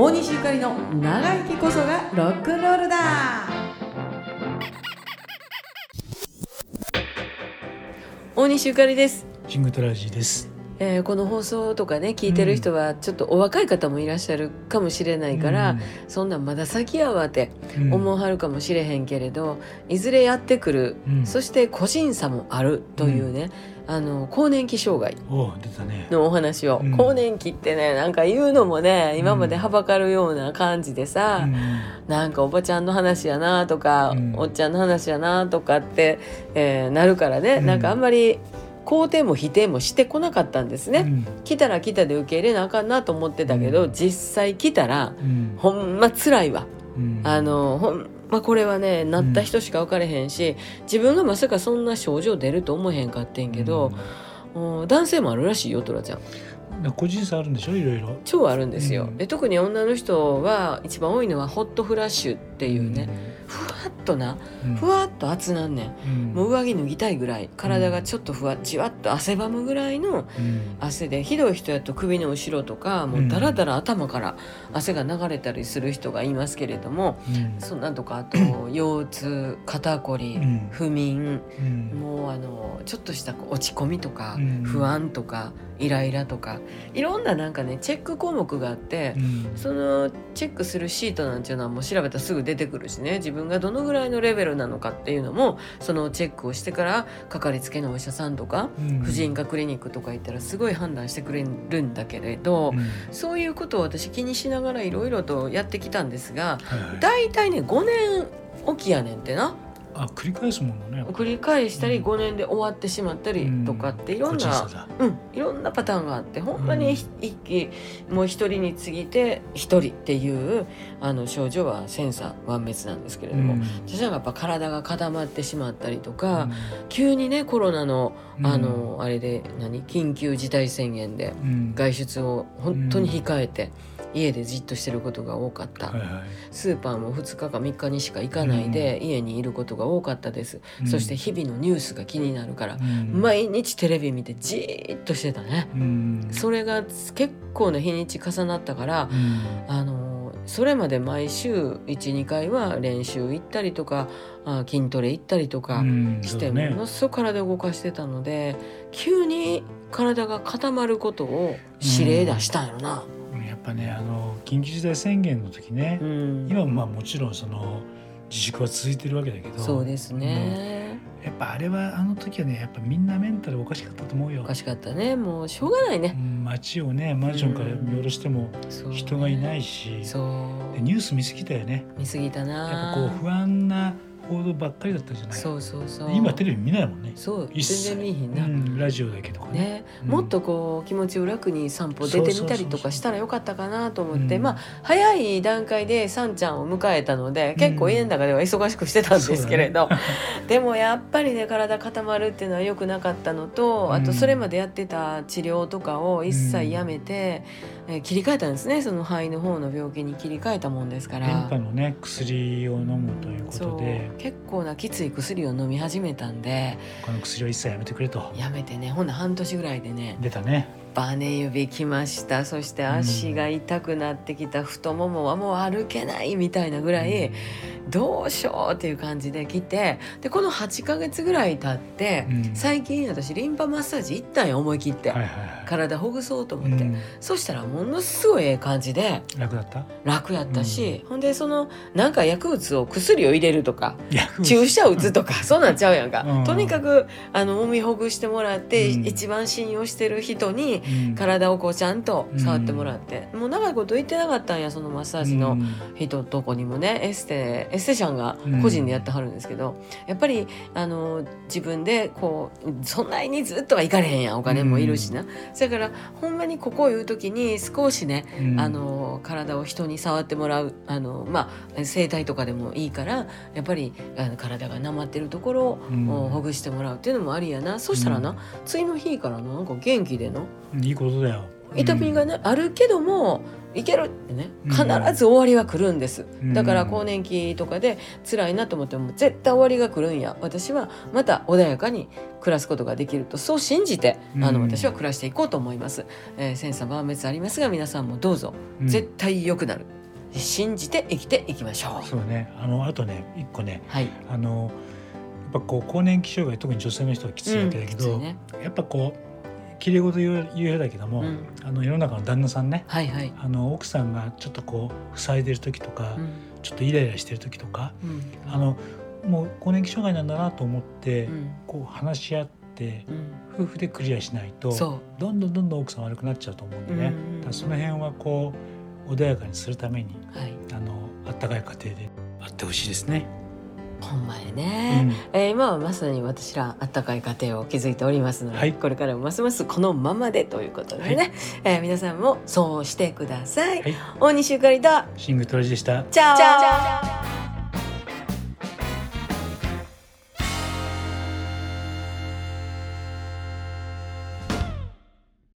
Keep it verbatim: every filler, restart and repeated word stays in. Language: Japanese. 大西ゆかりの長生きこそがロックンロールだ。大西ゆかりです。シングトラジーです。えー、この放送とかね聞いてる人はちょっとお若い方もいらっしゃるかもしれないから、うん、そんなんまだ先やわって思うはるかもしれへんけれど、うん、いずれやってくる、うん、そして個人差もあるというね、うん、あの更年期障害のお話を、うん、更年期ってねなんか言うのもね今まではばかるような感じでさ、うん、なんかおばちゃんの話やなとか、うん、おっちゃんの話やなとかって、えー、なるからね、うん、なんかあんまり肯定も否定もしてこなかったんですね、うん、来たら来たで受け入れなあかんなと思ってたけど、うん、実際来たら、うん、ほんま辛いわ、うん、あのほんまこれはねなった人しか分かれへんし、うん、自分がまさかそんな症状出ると思えへんかってんけど、うん、男性もあるらしいよトラちゃん。個人差あるんでしょ、いろいろ超あるんですよ、うん、で特に女の人は一番多いのはホットフラッシュっていうね、うん、ふわっとな、うん、ふわっと熱なんね、うん、もう上着脱ぎたいぐらい体がちょっとふわっじわっと汗ばむぐらいの汗で、うん、ひどい人やと首の後ろとかもうだらだら頭から汗が流れたりする人がいますけれども、うん、そんなんとかあと腰痛、肩こり、うん、不眠、うん、もうあのちょっとした落ち込みとか、うん、不安とかイライラとかいろんななんかねチェック項目があって、うん、そのチェックするシートなんていうのはもう調べたらすぐ出てくるしね、自分がどのぐらいのレベルなのかっていうのもそのチェックをしてからかかりつけのお医者さんとか、うん、婦人科クリニックとか行ったらすごい判断してくれるんだけれど、うん、そういうことを私気にしながらいろいろとやってきたんですが、だいたいねごねんおきやねんってな。あ、繰り返すもんね。繰り返したりごねんで終わってしまったりとかっていろんな、うんうん、いろんなパターンがあって、ほんまに一気、うん、もう一人に過ぎて一人っていうあの症状は千差万別なんですけれども、私は、うん、やっぱ体が固まってしまったりとか、うん、急にねコロナのあの、うん、あれで何緊急事態宣言で外出を本当に控えて、うんうん家でじっとしてることが多かった、はいはい、スーパーもふつかかみっかにしか行かないで家にいることが多かったです、うん、そして日々のニュースが気になるから、うん、毎日テレビ見てじーっとしてたね、うん、それが結構な日にち重なったから、うん、あのそれまで毎週 いち,に 回は練習行ったりとか筋トレ行ったりとかして、うんね、ものすごく体を動かしてたので急に体が固まることを指令出したんやろな、うんやっぱねあの緊急事態宣言の時ね、うん、今もまあもちろんその自粛は続いてるわけだけどそうですね、うん、やっぱあれはあの時はねやっぱみんなメンタルおかしかったと思うよ。おかしかったね。もうしょうがないね、うん、街をねマンションから見下ろしても人がいないし、うん、そうね、そうでニュース見過ぎたよね。見過ぎたな。やっぱこう不安な報道ばっかりだったじゃない。そうそうそう今テレビ見ないもんね。そう全然見ひんな、うん、ラジオだけとか ね, ね、うん、もっとこう気持ちを楽に散歩出てみたりとかしたらよかったかなと思って、そうそうそうそうまあ早い段階でサンちゃんを迎えたので、うん、結構家の中では忙しくしてたんですけれど、ね、でもやっぱりね体固まるっていうのは良くなかったのと、あとそれまでやってた治療とかを一切やめて、うん、え切り替えたんですね。その肺の方の病気に切り替えたもんですから変化のね薬を飲むということで結構なきつい薬を飲み始めたんでこの薬を一切やめてくれとやめてねほんの半年ぐらいでね出たねバネ指きました。そして足が痛くなってきた、うん、太ももはもう歩けないみたいなぐらい、うん、どうしようっていう感じで来てでこのはちかげつぐらい経って、うん、最近私リンパマッサージ行ったんよ思い切って、はいはいはい、体ほぐそうと思って、うん、そしたらものすごいええ感じで楽だった楽やったし、うん、ほんでそのなんか薬物を薬を入れるとか注射打つとかそうなんちゃうやんか、うん、とにかくあの揉みほぐしてもらって、うん、一番信用してる人にうん、体をこうちゃんと触ってもらって、うん、もう長いこと言ってなかったんやそのマッサージの人とこにもね、うん、エステエステシャンが個人でやってはるんですけど、うん、やっぱりあの自分でこうそんなにずっとはいかれへんやんお金もいるしな、うん、それからほんまにここを言う時に少しね、うん、あの体を人に触ってもらうあの、まあ、整体とかでもいいからやっぱりあの体がなまってるところを、うん、ほぐしてもらうっていうのもありやな。そしたらな、うん、次の日からのなんか元気でのいいことだよ。痛みが、ねうん、あるけどもいけるってね、必ず終わりは来るんです、うん、だから更年期とかで辛いなと思っても絶対終わりが来るんや、私はまた穏やかに暮らすことができると、そう信じてあの私は暮らしていこうと思います、うんえー、千差万別ありますが皆さんもどうぞ、うん、絶対良くなる信じて生きていきましょう。そうね、あのあとね一個ね、はい、あのやっぱこう更年期障害特に女性の人はきついわけだけど、うんね、やっぱこうきれいごと言うようだけども、うん、あの世の中の旦那さんね、はいはい、あの奥さんがちょっとこう塞いでる時とか、うん、ちょっとイライラしてる時とか、うん、あのもう更年期障害なんだなと思って、うん、こう話し合って、うん、夫婦でクリアしないと、うん、どんどんどんどん奥さん悪くなっちゃうと思うんでね、うん、だからその辺はこう穏やかにするために、はい、あのあったかい家庭であってほしいですね。ほんまやね、うんえー、今はまさに私らあったかい家庭を築いておりますので、はい、これからもますますこのままでということでね、はいえー、皆さんもそうしてください、はい、大西ゆかりとシングトラジでした。チャオ。